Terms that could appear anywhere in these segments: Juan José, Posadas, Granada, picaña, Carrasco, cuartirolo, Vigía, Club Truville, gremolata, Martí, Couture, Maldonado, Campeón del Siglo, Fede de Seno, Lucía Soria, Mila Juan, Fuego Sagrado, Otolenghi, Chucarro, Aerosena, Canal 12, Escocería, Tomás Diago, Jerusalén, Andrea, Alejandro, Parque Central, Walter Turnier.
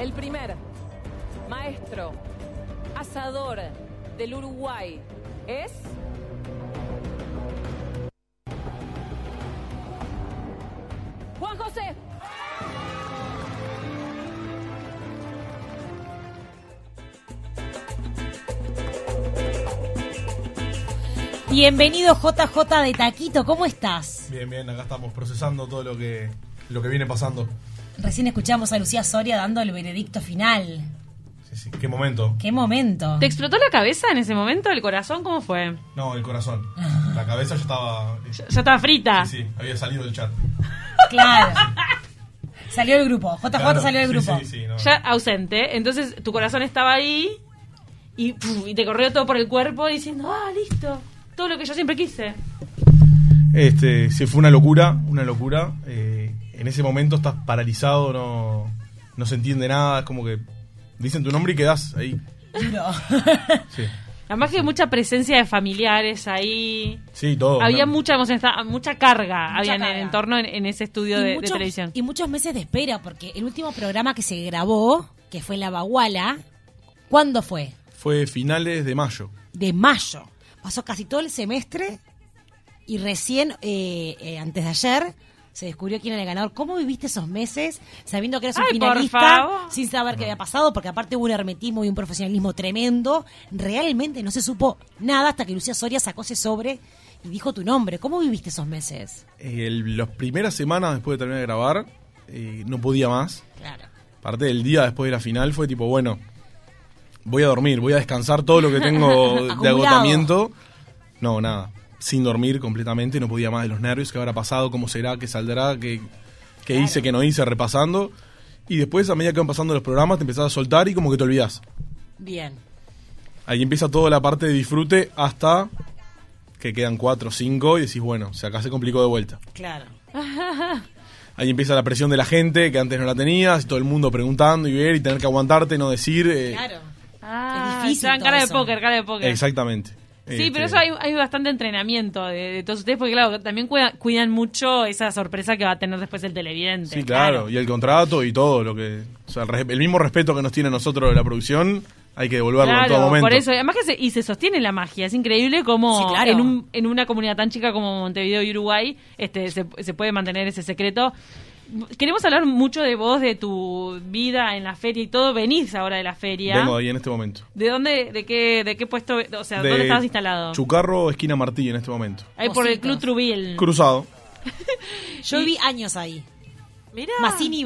El primer maestro asador del Uruguay es... Juan José. Bienvenido JJ de Taquito, ¿cómo estás? Bien, bien, acá estamos procesando todo lo que viene pasando. Recién escuchamos a Lucía Soria dando el veredicto final. Sí, sí, qué momento. Qué momento. ¿Te explotó la cabeza en ese momento? ¿El corazón cómo fue? No, el corazón. La cabeza ya estaba... Ya estaba frita. Sí, sí, había salido del chat. Claro. Salió del grupo, JJ claro, salió del grupo. Sí, sí, sí, no. Ya ausente, entonces tu corazón estaba ahí y te corrió todo por el cuerpo diciendo, ah, listo. Todo lo que yo siempre quise. Sí, fue una locura, una locura. En ese momento estás paralizado, no se entiende nada, es como que dicen tu nombre y quedás ahí. No. Sí. Además que mucha presencia de familiares ahí. Sí, todo. Había mucha emoción, mucha carga había en el entorno en ese estudio de televisión. Y muchos meses de espera, porque el último programa que se grabó, que fue La Baguala, ¿cuándo fue? Fue finales de mayo. De mayo. Pasó casi todo el semestre y recién, antes de ayer, se descubrió quién era el ganador. ¿Cómo viviste esos meses sabiendo que eras un finalista, sin saber qué había pasado? Porque aparte hubo un hermetismo y un profesionalismo tremendo. Realmente no se supo nada hasta que Lucía Soria sacó ese sobre y dijo tu nombre. ¿Cómo viviste esos meses? Las primeras semanas después de terminar de grabar, no podía más. Claro. Aparte del día después de la final fue tipo, bueno... Voy a dormir, voy a descansar todo lo que tengo de agotamiento. No, nada. Sin dormir completamente, no podía más de los nervios. ¿Qué habrá pasado? ¿Cómo será? ¿Qué saldrá? ¿Qué claro. hice? ¿Qué no hice? Repasando. Y después, a medida que van pasando los programas, te empezás a soltar y como que te olvidás. Bien. Ahí empieza toda la parte de disfrute hasta que quedan 4 o 5 y decís, bueno, si acá se complicó de vuelta. Claro. Ahí empieza la presión de la gente, que antes no la tenías, todo el mundo preguntando y ver y tener que aguantarte, no decir... Claro. Ah, es difícil. Estaban cara de póker. Exactamente. Sí, pero eso hay bastante entrenamiento de todos ustedes, porque claro, también cuidan mucho esa sorpresa que va a tener después el televidente. Sí, claro. Y el contrato y todo lo que... O sea, el mismo respeto que nos tiene a nosotros de la producción, hay que devolverlo en todo momento. Por eso. Además que se sostiene la magia. Es increíble cómo en una comunidad tan chica como Montevideo y Uruguay se puede mantener ese secreto. Queremos hablar mucho de vos, de tu vida en la feria y todo. Venís ahora de la feria. Vengo ahí en este momento. ¿De dónde? ¿De qué puesto? O sea, ¿dónde estabas instalado? Chucarro, esquina Martí en este momento. Ahí por el Club Truville. Cruzado. Yo viví años ahí. Mirá. Mazzini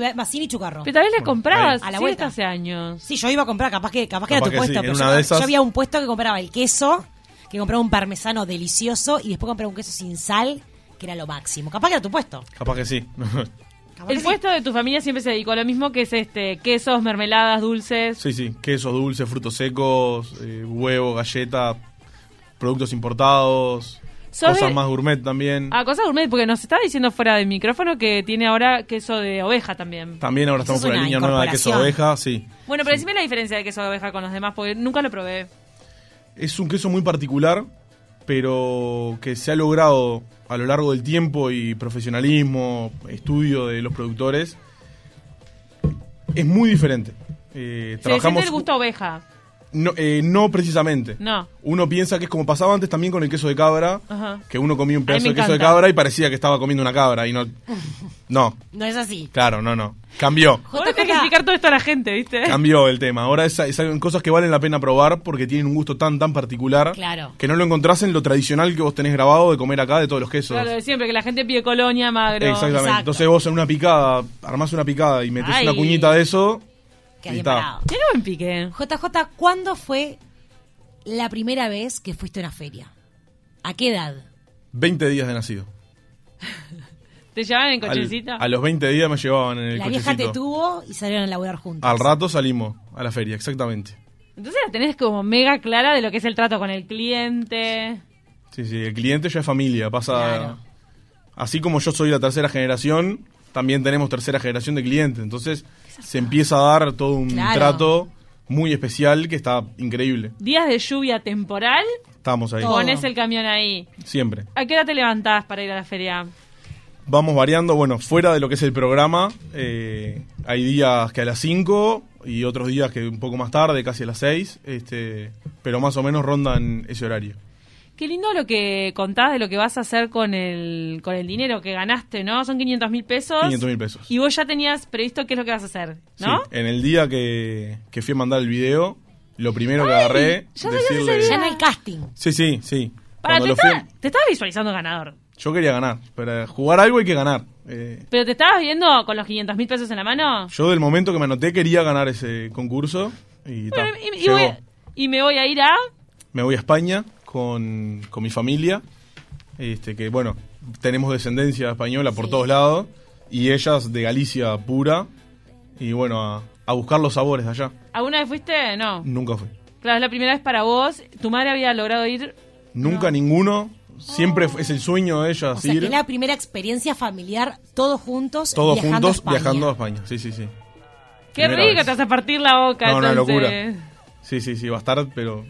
y Chucarro. Pero tal vez le comprabas a la vuelta hace años. Sí, yo iba a comprar, capaz que era tu puesto. Sí, pero yo había un puesto que compraba el queso, que compraba un parmesano delicioso y después compraba un queso sin sal, que era lo máximo. Capaz que era tu puesto. Capaz que sí. El puesto de tu familia siempre se dedicó a lo mismo, que es quesos, mermeladas, dulces. Sí, sí, quesos, dulces, frutos secos, huevo, galletas, productos importados, cosas más gourmet también. Ah, cosas gourmet, porque nos estaba diciendo fuera del micrófono que tiene ahora queso de oveja también. También ahora estamos con la línea nueva de queso de oveja, sí. Bueno, pero decime la diferencia de queso de oveja con los demás, porque nunca lo probé. Es un queso muy particular, pero que se ha logrado a lo largo del tiempo y profesionalismo, estudio de los productores, es muy diferente. Trabajamos el gusto a oveja. No precisamente. No. Uno piensa que es como pasaba antes también con el queso de cabra, ajá, que uno comía un pedazo de queso de cabra y parecía que estaba comiendo una cabra y no. No es así. Claro, no. Cambió. Ahora tenés que explicar todo esto a la gente, ¿viste? Cambió el tema. Ahora son cosas que valen la pena probar porque tienen un gusto tan particular, claro, que no lo encontrás en lo tradicional que vos tenés grabado de comer acá de todos los quesos. Claro, de siempre, que la gente pide colonia, magro. Exactamente. Exacto. Entonces vos armás una picada y metés una cuñita de eso... Que no me pique. JJ, ¿cuándo fue la primera vez que fuiste a una feria? ¿A qué edad? 20 días de nacido. ¿Te llevaban en el cochecito? A los 20 días me llevaban en el cochecito. La vieja te tuvo y salieron a laburar juntos. Al rato salimos a la feria, exactamente. Entonces la tenés como mega clara de lo que es el trato con el cliente. Sí, sí, el cliente ya es familia. Pasa. Claro. Así como yo soy la tercera generación... También tenemos tercera generación de clientes, entonces se empieza a dar todo un trato muy especial que está increíble. Días de lluvia temporal, estamos ahí. Pones el camión ahí. Siempre. ¿A qué hora te levantás para ir a la feria? Vamos variando, bueno, fuera de lo que es el programa, hay días que a las 5, y otros días que un poco más tarde, casi a las 6, pero más o menos rondan ese horario. Qué lindo lo que contás de lo que vas a hacer con el dinero que ganaste, ¿no? Son 500.000 pesos. 500.000 pesos. Y vos ya tenías previsto qué es lo que vas a hacer, ¿no? Sí, en el día que fui a mandar el video, lo primero que agarré... Ya decirle... Ya en el casting. Sí, sí, sí. Para, te estabas visualizando ganador. Yo quería ganar. Para jugar algo hay que ganar. ¿Pero te estabas viendo con los 500.000 pesos en la mano? Yo del momento que me anoté quería ganar ese concurso. Y, bueno, y me voy a ir a... Me voy a España... Con mi familia, que bueno, tenemos descendencia española por todos lados, y ellas de Galicia pura, y bueno, a buscar los sabores de allá. ¿Alguna vez fuiste? No. Nunca fui. Claro, es la primera vez para vos. ¿Tu madre había logrado ir? Nunca, no. Ninguno. Siempre es el sueño de ellas ir. O sea, que es la primera experiencia familiar, todos juntos, viajando a España. Sí, sí, sí. Qué rico, te vas a partir la boca. No, entonces... una locura. Sí, sí, sí, va a estar, pero...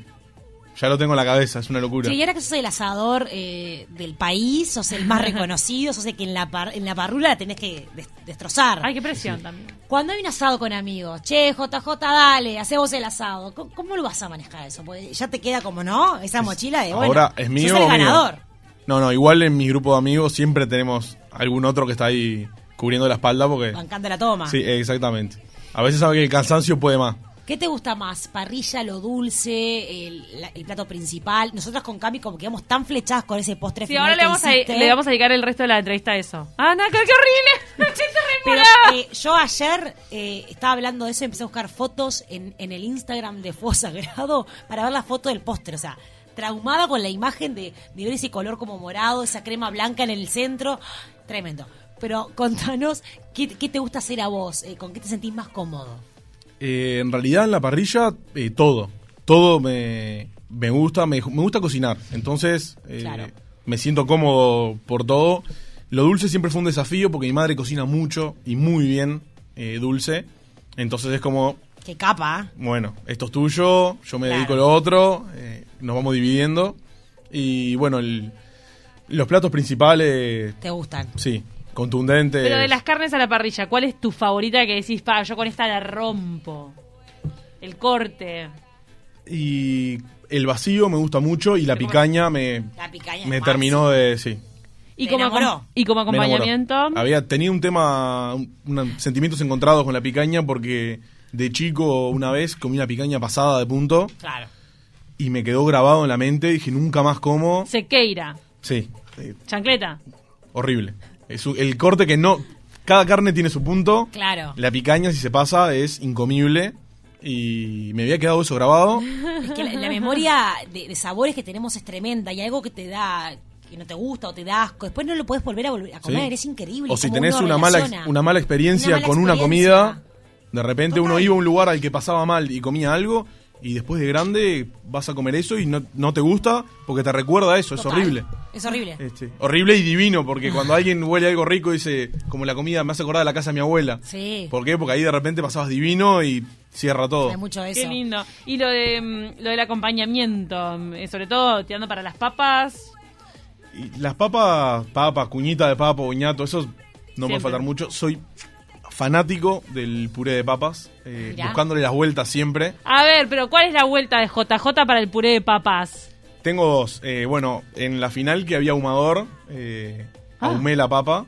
Ya lo tengo en la cabeza, es una locura. Sí, y ahora que sos el asador del país, sos el más reconocido, sos el que en la parrula la tenés que destrozar. Ay, qué presión también. Cuando hay un asado con amigos, che, JJ, dale, hacé vos el asado. ¿Cómo lo vas a manejar eso? Porque ya te queda como, ¿no? Esa mochila de, bueno, ahora es mío, sos el ganador. No, igual en mi grupo de amigos siempre tenemos algún otro que está ahí cubriendo la espalda porque... Bancando la toma. Sí, exactamente. A veces sabe que el cansancio puede más. ¿Qué te gusta más? ¿Parrilla, lo dulce, el plato principal? Nosotras con Cami como que íbamos tan flechadas con ese postre final. Sí, ahora le vamos a dedicar el resto de la entrevista a eso. ¡Ah, no, qué horrible! Pero, yo ayer estaba hablando de eso y empecé a buscar fotos en el Instagram de Fuego Sagrado para ver la foto del postre, o sea... Traumada con la imagen de ver ese color como morado, esa crema blanca en el centro. Tremendo. Pero contanos, ¿qué te gusta hacer a vos? ¿Con qué te sentís más cómodo? En realidad en la parrilla todo me gusta, me gusta cocinar, entonces claro. Me siento cómodo por todo. Lo dulce siempre fue un desafío porque mi madre cocina mucho y muy bien dulce, entonces es como... ¡Qué capa! Bueno, esto es tuyo, yo me dedico a lo otro, nos vamos dividiendo y bueno, los platos principales... ¿Te gustan? Sí. Contundente. Pero de las carnes a la parrilla, ¿cuál es tu favorita que decís, yo con esta la rompo? El corte. Y el vacío me gusta mucho y la picaña me terminó de... Sí. ¿Y como acompañamiento? Había tenido sentimientos encontrados con la picaña porque de chico una vez comí una picaña pasada de punto. Claro. Y me quedó grabado en la mente, dije, nunca más como... Sequeira. Sí. Chancleta. Horrible. Es el corte que no... Cada carne tiene su punto. Claro. La picaña, si se pasa, es incomible. Y me había quedado eso grabado. Es que la memoria de sabores que tenemos es tremenda. Y algo que te da... Que no te gusta o te da asco. Después no lo puedes volver a comer. Sí. Es increíble. O si tenés una mala experiencia con una comida. De repente uno iba a un lugar al que pasaba mal y comía algo... Y después de grande vas a comer eso y no te gusta porque te recuerda a eso. Total. Es horrible. Es horrible. Horrible y divino porque cuando alguien huele algo rico dice, como la comida me hace acordar de la casa de mi abuela. Sí. ¿Por qué? Porque ahí de repente pasabas divino y cierra todo. Hay mucho de eso. Qué lindo. Y lo del acompañamiento, sobre todo tirando para las papas. Y las papas, cuñita de papa, boñato, eso no puede faltar mucho. Soy... fanático del puré de papas, buscándole las vueltas siempre. A ver, pero ¿cuál es la vuelta de JJ para el puré de papas? Tengo dos. En la final que había ahumador, ahumé la papa.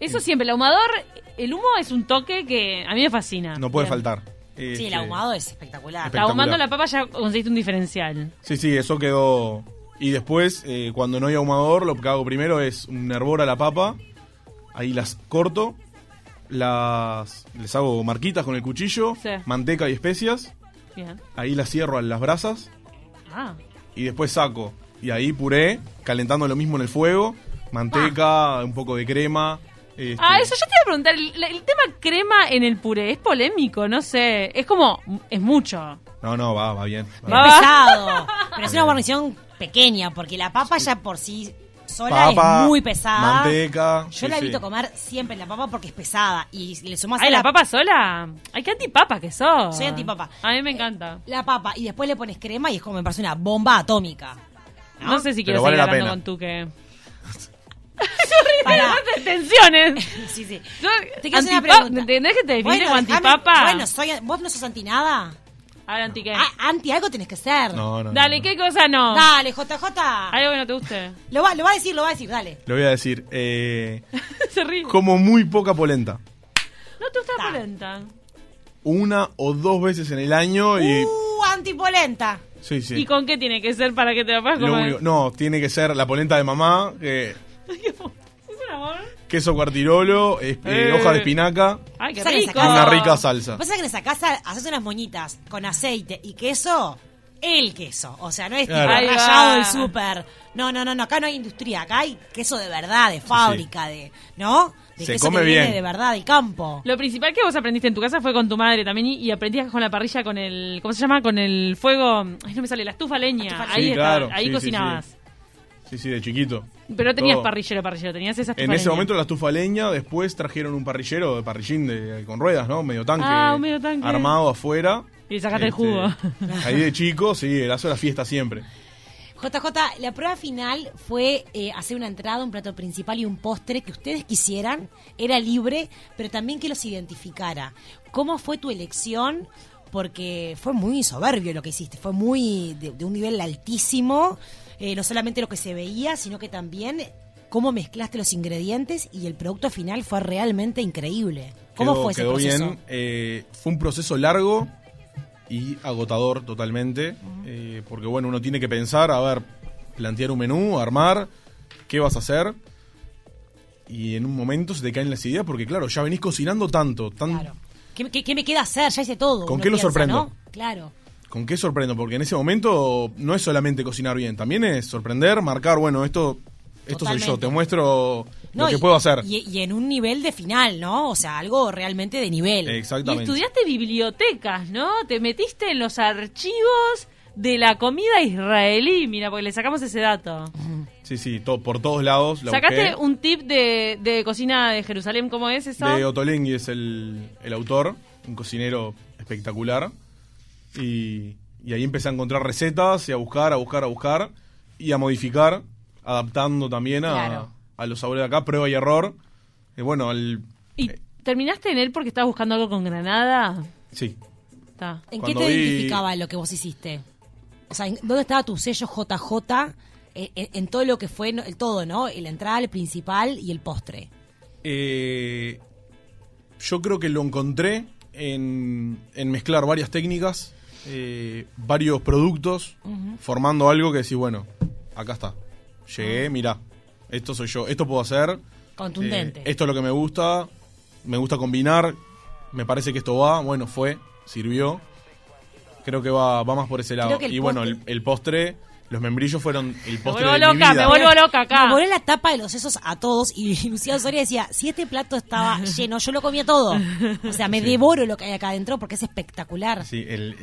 Eso siempre, el ahumador, el humo es un toque que a mí me fascina. No puede faltar. El ahumado es espectacular. Ahumando la papa ya conseguiste un diferencial. Sí, sí, eso quedó. Y después, cuando no hay ahumador, lo que hago primero es un hervor a la papa, ahí las corto. Les hago marquitas con el cuchillo, manteca y especias. Bien. Ahí las cierro a las brasas. Y después saco. Y ahí puré, calentando lo mismo en el fuego. Manteca, un poco de crema. Eso yo te iba a preguntar. El tema crema en el puré es polémico, no sé. Es como, es mucho. No, va bien. Va pesado. Pero es una guarnición pequeña, porque la papa ya por sí... sola papa, es muy pesada. Manteca. Yo la evito comer siempre la papa porque es pesada. Y le sumas la papa sola. Ay, qué antipapa que sos. Soy antipapa. A mí me encanta. La papa. Y después le pones crema y es como, me parece una bomba atómica. No sé si quiero seguir hablando con tú que... Son tensiones. Sí, sí. Te quiero hacer una pregunta. ¿Entendés que te define como antipapa? Bueno, ¿vos no sos antinada? Ahora, ¿anti qué? Anti algo tenés que ser. No, no. Dale, no. ¿Qué cosa no? Dale, JJ. Algo que no te guste. Lo va a decir, dale. Lo voy a decir. Se ríe. Como muy poca polenta. ¿No te gusta la polenta? Una o dos veces en el año y... antipolenta. Sí, sí. ¿Y con qué tiene que ser para que te la puedas comer? No, tiene que ser la polenta de mamá, queso cuartirolo, hoja de espinaca. Ay, qué rico. Y una rica salsa. Pasa que en esa casa haces unas moñitas con aceite y queso, el queso. O sea, no es claro. Tipo rallado del súper. No, acá no hay industria, acá hay queso de verdad, de fábrica, sí. ¿No? De se come bien. De verdad, del campo. Lo principal que vos aprendiste en tu casa fue con tu madre también y aprendiste con la parrilla, con el... ¿Cómo se llama? Con el fuego... Ay, no me sale, la estufa leña. Ahí, claro, ahí cocinabas. Sí, de chiquito. Pero no tenías parrillero, tenías esa estufa leña. En ese momento la estufa leña, después trajeron un parrillero de parrillín con ruedas, ¿no? Medio tanque. Ah, un medio tanque. Armado afuera. Y sacaste el jugo. Ahí de chico, sí, el aso de la fiesta siempre. JJ, la prueba final fue hacer una entrada, un plato principal y un postre que ustedes quisieran. Era libre, pero también que los identificara. ¿Cómo fue tu elección? Porque fue muy soberbio lo que hiciste. Fue muy de un nivel altísimo. No solamente lo que se veía, sino que también cómo mezclaste los ingredientes y el producto final fue realmente increíble. ¿Cómo fue ese proceso? Quedó bien. Fue un proceso largo y agotador totalmente, porque bueno, uno tiene que pensar, plantear un menú, armar, qué vas a hacer, y en un momento se te caen las ideas, porque claro, ya venís cocinando tanto. Claro. ¿Qué me queda hacer? Ya hice todo. ¿Con qué lo sorprendo? ¿No? Claro. ¿Con qué sorprendo? Porque en ese momento no es solamente cocinar bien, también es sorprender, marcar, bueno, esto soy yo, te muestro lo que puedo hacer. Y en un nivel de final, ¿no? O sea, algo realmente de nivel. Exactamente. Y estudiaste bibliotecas, ¿no? Te metiste en los archivos de la comida israelí, mira, porque le sacamos ese dato. Sí, por todos lados. ¿Sacaste un tip de cocina de Jerusalén? ¿Cómo es eso? De Otolenghi es el autor, un cocinero espectacular. Y ahí empecé a encontrar recetas y a buscar y a modificar, adaptando también a los sabores de acá, prueba y error. ¿Y terminaste en él porque estabas buscando algo con Granada? Sí. Está. ¿En cuando qué te identificaba lo que vos hiciste? O sea, ¿dónde estaba tu sello JJ en todo lo que fue, el todo, ¿no? La entrada, el principal y el postre. Yo creo que lo encontré en mezclar varias técnicas, varios productos, formando algo que decís, bueno, acá está. Llegué, mirá, esto soy yo, esto puedo hacer. Contundente. Esto es lo que me gusta combinar, me parece que esto va, bueno, sirvió. Creo que va más por ese lado. Y bueno, el postre... Los membrillos fueron el postre de mi vida. Me vuelvo loca acá. Me volé la tapa de los sesos a todos y Lucía Soria decía, si este plato estaba lleno, yo lo comía todo. O sea, me devoro lo que hay acá adentro porque es espectacular. Sí, el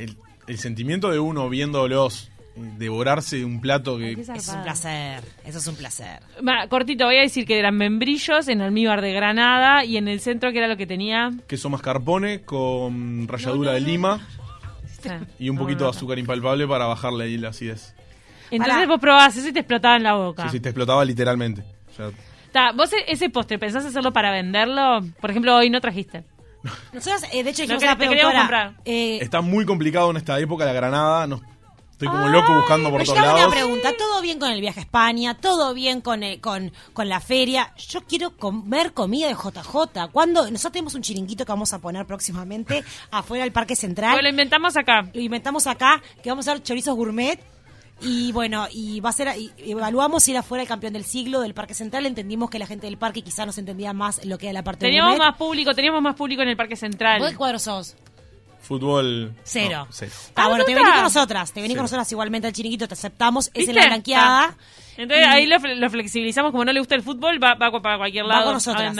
sentimiento de uno viéndolos devorarse un plato que... Es un placer, eso es un placer. Cortito, voy a decir que eran membrillos en almíbar de Granada y en el centro, ¿qué era lo que tenía? Queso mascarpone con ralladura de lima y un poquito de azúcar impalpable para bajarle ahí la acidez. Entonces vos probabás eso y te explotaba en la boca. Sí, te explotaba literalmente. O sea, ¿vos ese postre pensás hacerlo para venderlo? Por ejemplo, hoy no trajiste. Nosotros, de hecho, dijimos a la productora... Está muy complicado en esta época la Granada. No, estoy como loco buscando por todos lados. Una pregunta. Todo bien con el viaje a España, todo bien con la feria. Yo quiero comer comida de JJ. Nosotros tenemos un chiringuito que vamos a poner próximamente afuera del Parque Central. Pues lo inventamos acá, que vamos a hacer chorizos gourmet. Y bueno, evaluamos ir afuera el Campeón del Siglo del Parque Central. Entendimos que la gente del parque quizá nos entendía más lo que era la parte de Gourmet. Teníamos más público en el Parque Central. ¿Vos de cuadro sos? Fútbol... Cero. No, cero. Bueno, te venís con nosotras. Igualmente al chiringuito, te aceptamos. ¿Viste? Esa es la blanqueada. Entonces ahí lo flexibilizamos. Como no le gusta el fútbol, va para cualquier lado. Va con nosotras.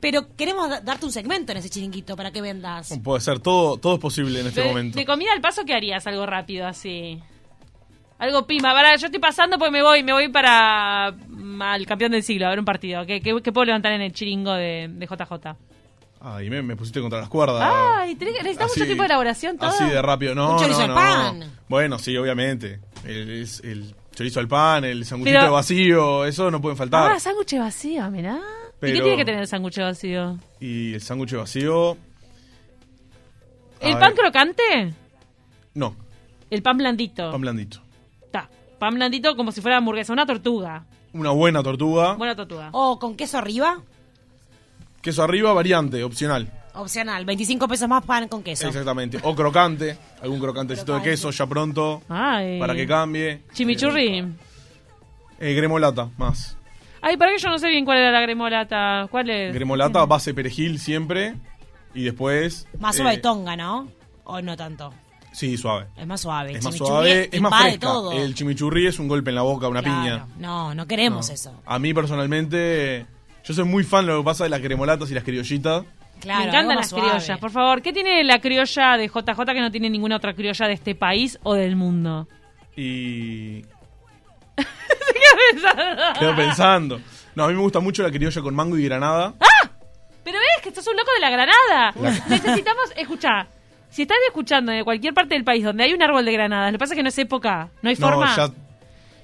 Pero queremos darte un segmento en ese chiringuito para que vendas. Puede ser, todo es posible en este momento. De comida al paso, ¿qué harías? Algo rápido así... Algo pima, yo estoy pasando porque me voy para al Campeón del Siglo a ver un partido. ¿Qué puedo levantar en el chiringo de JJ? Ay, me pusiste contra las cuerdas. Necesitas mucho tiempo de elaboración todo. Así de rápido, no. Un chorizo de pan. Bueno, sí, obviamente. El Chorizo al pan, el sanguchito vacío, eso no pueden faltar. Ah, sándwich vacío, mirá. Pero, ¿y qué tiene que tener el sándwich vacío? Y el sándwich vacío... ¿El pan crocante? No. El pan blandito. Pan blandito. Está. Pan blandito como si fuera hamburguesa, una tortuga. Una buena tortuga. Buena tortuga. ¿O con queso arriba? Queso arriba, variante, opcional. Opcional, 25 pesos más pan con queso. Exactamente. O crocante, algún crocantecito de queso ya pronto. Ay. Para que cambie. Chimichurri. Gremolata, más. Ay, para que yo no sé bien cuál era la gremolata. ¿Cuál es? Gremolata, base perejil siempre. Y después... Más suave tonga, ¿no? ¿O no tanto? Sí, suave. Es más suave. Es más suave, es más fresca. Todo. El chimichurri es un golpe en la boca, una piña. No, no queremos eso. A mí personalmente, yo soy muy fan de lo que pasa de las gremolatas y las criollitas. Claro, me encantan las criollas, por favor. ¿Qué tiene la criolla de JJ que no tiene ninguna otra criolla de este país o del mundo? Y... Se quedó pensando. Quedó pensando. No, a mí me gusta mucho la criolla con mango y granada. ¡Ah! Pero ves que estás un loco de la granada. Necesitamos... Escuchá, si estás escuchando de cualquier parte del país donde hay un árbol de granadas, lo que pasa es que no es época, no hay forma. Ya...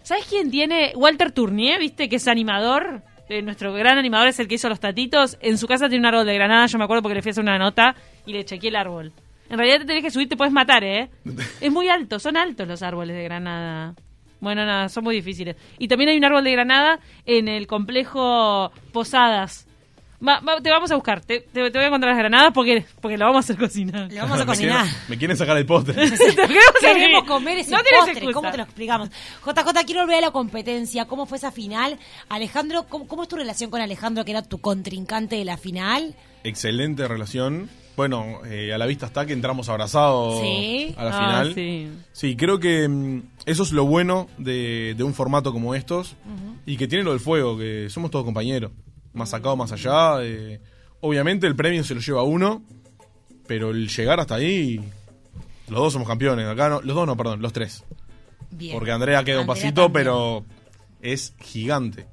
¿Sabes quién tiene? Walter Turnier, ¿viste? Que es animador... nuestro gran animador es el que hizo los tatitos. En su casa tiene un árbol de granada. Yo me acuerdo porque le fui a hacer una nota y le chequeé el árbol. En realidad te tenés que subir, te podés matar, ¿eh? Es muy alto, son altos los árboles de granada. Bueno, nada, son muy difíciles. Y también hay un árbol de granada en el complejo Posadas. Te vamos a buscar, te voy a encontrar las granadas porque lo vamos a hacer cocinar. Lo vamos a cocinar. Me quieren sacar el postre. Queremos comer ese postre, ¿cómo te lo explicamos? JJ, quiero volver a la competencia, ¿cómo fue esa final? Alejandro, ¿cómo es tu relación con Alejandro, que era tu contrincante de la final? Excelente relación. Bueno, a la vista está que entramos abrazados a la final. Sí. Sí, creo que eso es lo bueno de un formato como estos y que tiene lo del fuego, que somos todos compañeros. Más sacado, más allá. Obviamente el premio se lo lleva uno, pero el llegar hasta ahí, los dos somos campeones. Acá no, los dos no, perdón, los tres. Bien. Porque Andrea queda un pasito, también. Pero es gigante.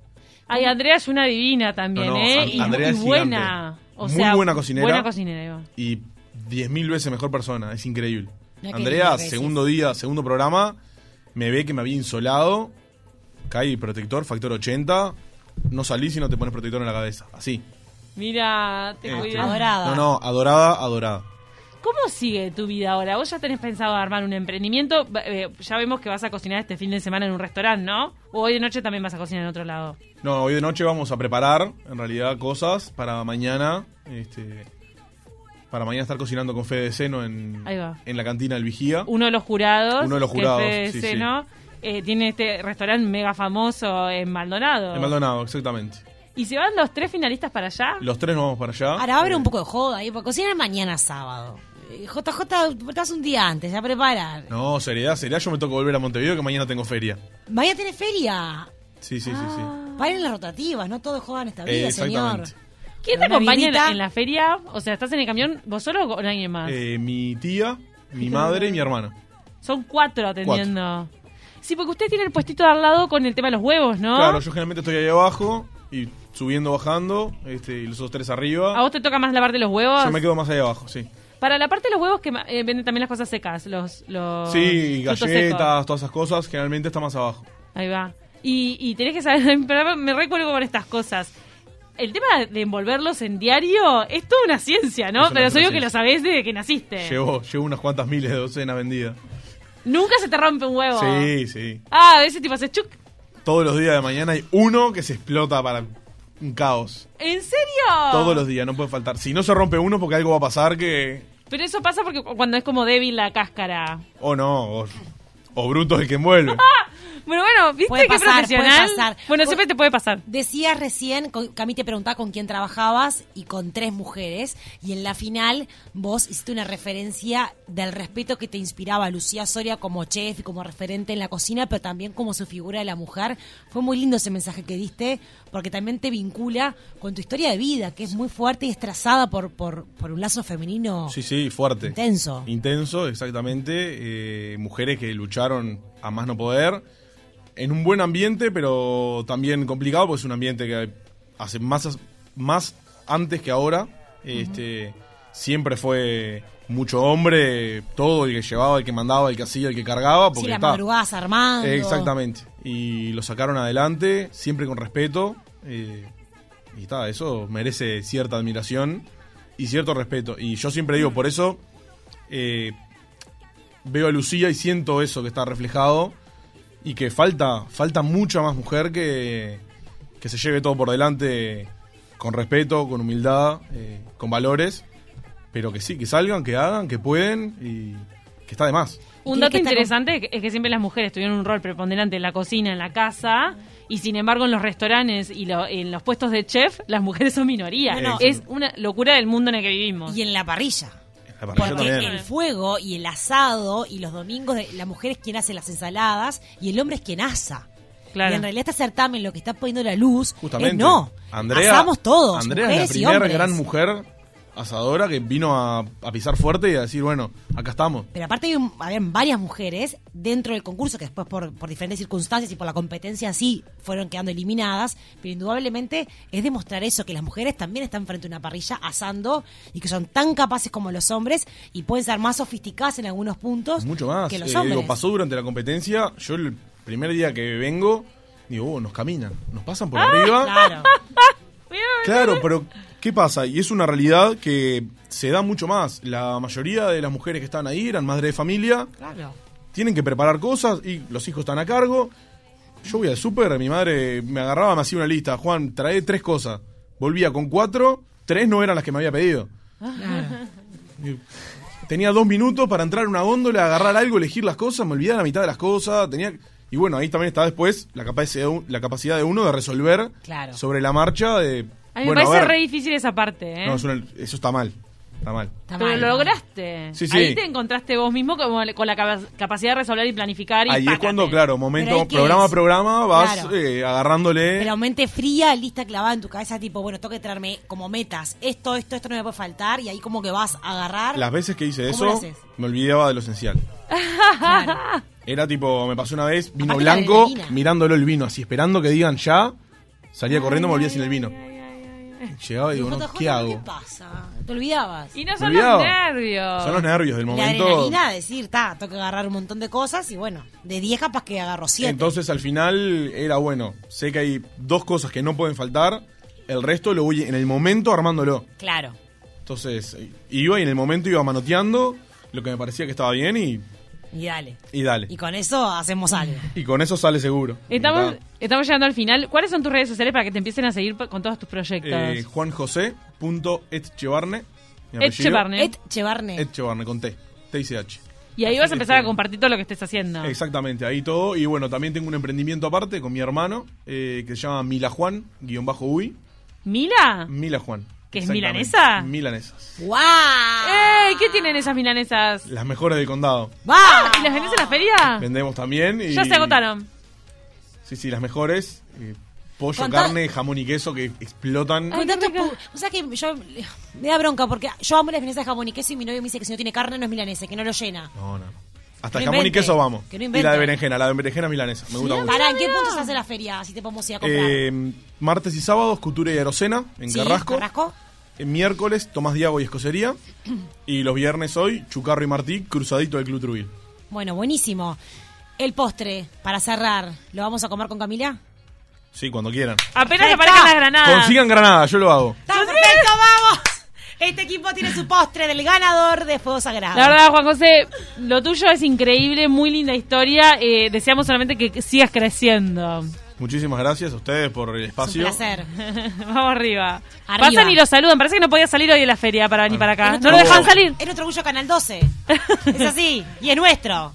Ay, Andrea es una divina también, no, Andrea es buena. O sea, muy buena cocinera. Buena cocinera, Eva. Y 10.000 veces mejor persona, es increíble. No, Andrea, segundo día, segundo programa, me ve que me había insolado. Caí protector, factor 80. No salís y no te pones protector en la cabeza. Así. Mira, te cuidas. Adorada. No, adorada. ¿Cómo sigue tu vida ahora? Vos ya tenés pensado armar un emprendimiento. Ya vemos que vas a cocinar este fin de semana en un restaurante, ¿no? ¿O hoy de noche también vas a cocinar en otro lado? No, hoy de noche vamos a preparar, en realidad, cosas para mañana. Para mañana estar cocinando con Fede de Seno en la cantina del Vigía. Uno de los jurados. Que es Fede de Seno. Sí. Tiene este restaurante mega famoso en Maldonado. En Maldonado, exactamente. ¿Y se van los tres finalistas para allá? Los tres nos vamos para allá. Ahora va a haber un poco de joda ahí, porque cocinan mañana sábado. JJ, estás un día antes, ya preparar. No, seriedad, yo me tengo que volver a Montevideo, que mañana tengo feria. ¿Mañana tiene feria? Sí. Paren las rotativas, no todo joda en esta vida, exactamente. Señor. ¿Quién te acompaña en la feria? O sea, ¿estás en el camión vos solo o con alguien más? Mi tía, mi madre y mi hermana. Son cuatro atendiendo. Sí, porque usted tiene el puestito de al lado con el tema de los huevos, ¿no? Claro, yo generalmente estoy ahí abajo y subiendo, bajando, y los otros tres arriba. ¿A vos te toca más la parte de los huevos? Yo me quedo más ahí abajo, sí. Para la parte de los huevos que venden también las cosas secas, los sí, galletas, todas esas cosas, generalmente está más abajo. Ahí va. Y tenés que saber, me recuerdo con estas cosas. El tema de envolverlos en diario es toda una ciencia, ¿no? Pero es obvio que lo sabés desde que naciste. Llevo unas cuantas miles de docenas vendidas. Nunca se te rompe un huevo. Sí. Ah, a veces tipo haces chuc. Todos los días de mañana hay uno que se explota para un caos. ¿En serio? Todos los días, no puede faltar. Si no se rompe uno, porque algo va a pasar que... Pero eso pasa porque cuando es como débil la cáscara. O no, o bruto es el que envuelve. Bueno, ¿viste puede pasar, qué profesional? Puede pasar. Bueno, siempre te puede pasar. Decías recién, que a mí te preguntaba con quién trabajabas y con tres mujeres. Y en la final vos hiciste una referencia del respeto que te inspiraba a Lucía Soria como chef y como referente en la cocina, pero también como su figura de la mujer. Fue muy lindo ese mensaje que diste, porque también te vincula con tu historia de vida, que es muy fuerte y es trazada por un lazo femenino. Sí, fuerte. Intenso, exactamente. Mujeres que lucharon a más no poder. En un buen ambiente, pero también complicado, porque es un ambiente que hace más antes que ahora. Siempre fue mucho hombre, todo, el que llevaba, el que mandaba, el que hacía, el que cargaba. Porque sí, la madrugada armando. Exactamente. Y lo sacaron adelante, siempre con respeto. Y está, eso merece cierta admiración y cierto respeto. Y yo siempre digo, por eso veo a Lucía y siento eso que está reflejado. Y que falta mucha más mujer que se lleve todo por delante con respeto, con humildad, con valores. Pero que sí, que salgan, que hagan, que pueden y que está de más. Un dato interesante es que siempre las mujeres tuvieron un rol preponderante en la cocina, en la casa, y sin embargo en los restaurantes y en los puestos de chef, las mujeres son minoría. No, es una locura del mundo en el que vivimos. Y en la parrilla. Porque también. El fuego y el asado y los domingos, la mujer es quien hace las ensaladas y el hombre es quien asa. Claro. Y en realidad este certamen, lo que está poniendo la luz, justamente, no, Andrea, asamos todos, Andrea es la primera gran mujer asadora que vino a pisar fuerte y a decir, bueno, acá estamos. Pero aparte habían varias mujeres dentro del concurso que después por diferentes circunstancias y por la competencia sí fueron quedando eliminadas, pero indudablemente es demostrar eso, que las mujeres también están frente a una parrilla asando y que son tan capaces como los hombres y pueden ser más sofisticadas en algunos puntos. Mucho más. Que los hombres. Digo, pasó durante la competencia, yo el primer día que vengo, digo, nos caminan, nos pasan por arriba. Claro. Claro, pero ¿qué pasa? Y es una realidad que se da mucho más. La mayoría de las mujeres que estaban ahí eran madres de familia. Claro. Tienen que preparar cosas y los hijos están a cargo. Yo voy al súper, mi madre me agarraba, me hacía una lista. Juan, trae 3 cosas. Volvía con 4, 3 no eran las que me había pedido. Ah. Tenía 2 minutos para entrar en una góndola, agarrar algo, elegir las cosas. Me olvidaba la mitad de las cosas. Y bueno, ahí también está después la capacidad de uno de resolver sobre la marcha. A mí me parece re difícil esa parte, ¿eh? No, eso está mal. Pero lo lograste. Sí, sí. Ahí te encontraste vos mismo con la capacidad de resolver y planificar. Y ahí es cuando, momento, programa a programa, vas agarrándole. Pero mente fría, lista clavada en tu cabeza, tipo, bueno, tengo que traerme como metas. Esto no me puede faltar. Y ahí como que vas a agarrar. Las veces que hice eso, me olvidaba de lo esencial. Claro. Era tipo, me pasó una vez, vino blanco, mirándolo el vino, así esperando que digan ya. Salía corriendo, me olvidé sin el vino. Llegaba y digo, ¿qué hago? ¿Qué pasa? Te olvidabas. Y no son los nervios. Son los nervios del momento. La adrenalina, decir, tengo que agarrar un montón de cosas y bueno, de 10 capaz que agarro 7. Entonces al final era bueno, sé que hay 2 cosas que no pueden faltar, el resto lo voy en el momento armándolo. Claro. Entonces iba y en el momento iba manoteando lo que me parecía que estaba bien y... Y dale. Y con eso hacemos algo. Y con eso sale seguro. Estamos llegando al final. ¿Cuáles son tus redes sociales para que te empiecen a seguir con todos tus proyectos? JuanJosé.Etcheverne. Etcheverne con T. TICH. Y ahí vas a empezar a compartir todo lo que estés haciendo. Exactamente, ahí todo. Y bueno, también tengo un emprendimiento aparte con mi hermano que se llama Mila Juan, _uy. ¿Mila? Mila Juan. ¿Que es milanesa? Milanesas. ¡Guau! ¡Wow! ¿Qué tienen esas milanesas? Las mejores del condado. ¡Wow! ¿Y las vendés en la feria? Vendemos también. Y... ya se agotaron. Sí, las mejores. Pollo, carne, jamón y queso que explotan. Ay, o sea que yo me da bronca porque yo amo las milanesas de jamón y queso y mi novio me dice que si no tiene carne no es milanesa, que no lo llena. No. Hasta no jamón invente, y queso vamos. Que no invente. Y la de berenjena milanesa. Me gusta mucho. ¿En qué punto se hace la feria? Si te podemos ir a comprar. Martes y sábados, Couture y Aerosena, en Carrasco. Miércoles, Tomás Diago y Escocería. Y los viernes hoy, Chucarro y Martí, cruzadito del Club Truville. Bueno, buenísimo. El postre, para cerrar, ¿lo vamos a comer con Camila? Sí, cuando quieran. Apenas que aparezcan las granadas. Consigan granadas, yo lo hago. ¡Está perfecto, vamos! Este equipo tiene su postre del ganador de Fuego Sagrado. La verdad, Juan José, lo tuyo es increíble, muy linda historia. Deseamos solamente que sigas creciendo. Muchísimas gracias a ustedes por el espacio. Es un placer. Vamos arriba. Pasan y los saludan. Parece que no podía salir hoy de la feria para venir para acá. No lo dejan salir. Es nuestro orgullo Canal 12. Es así. Y es nuestro.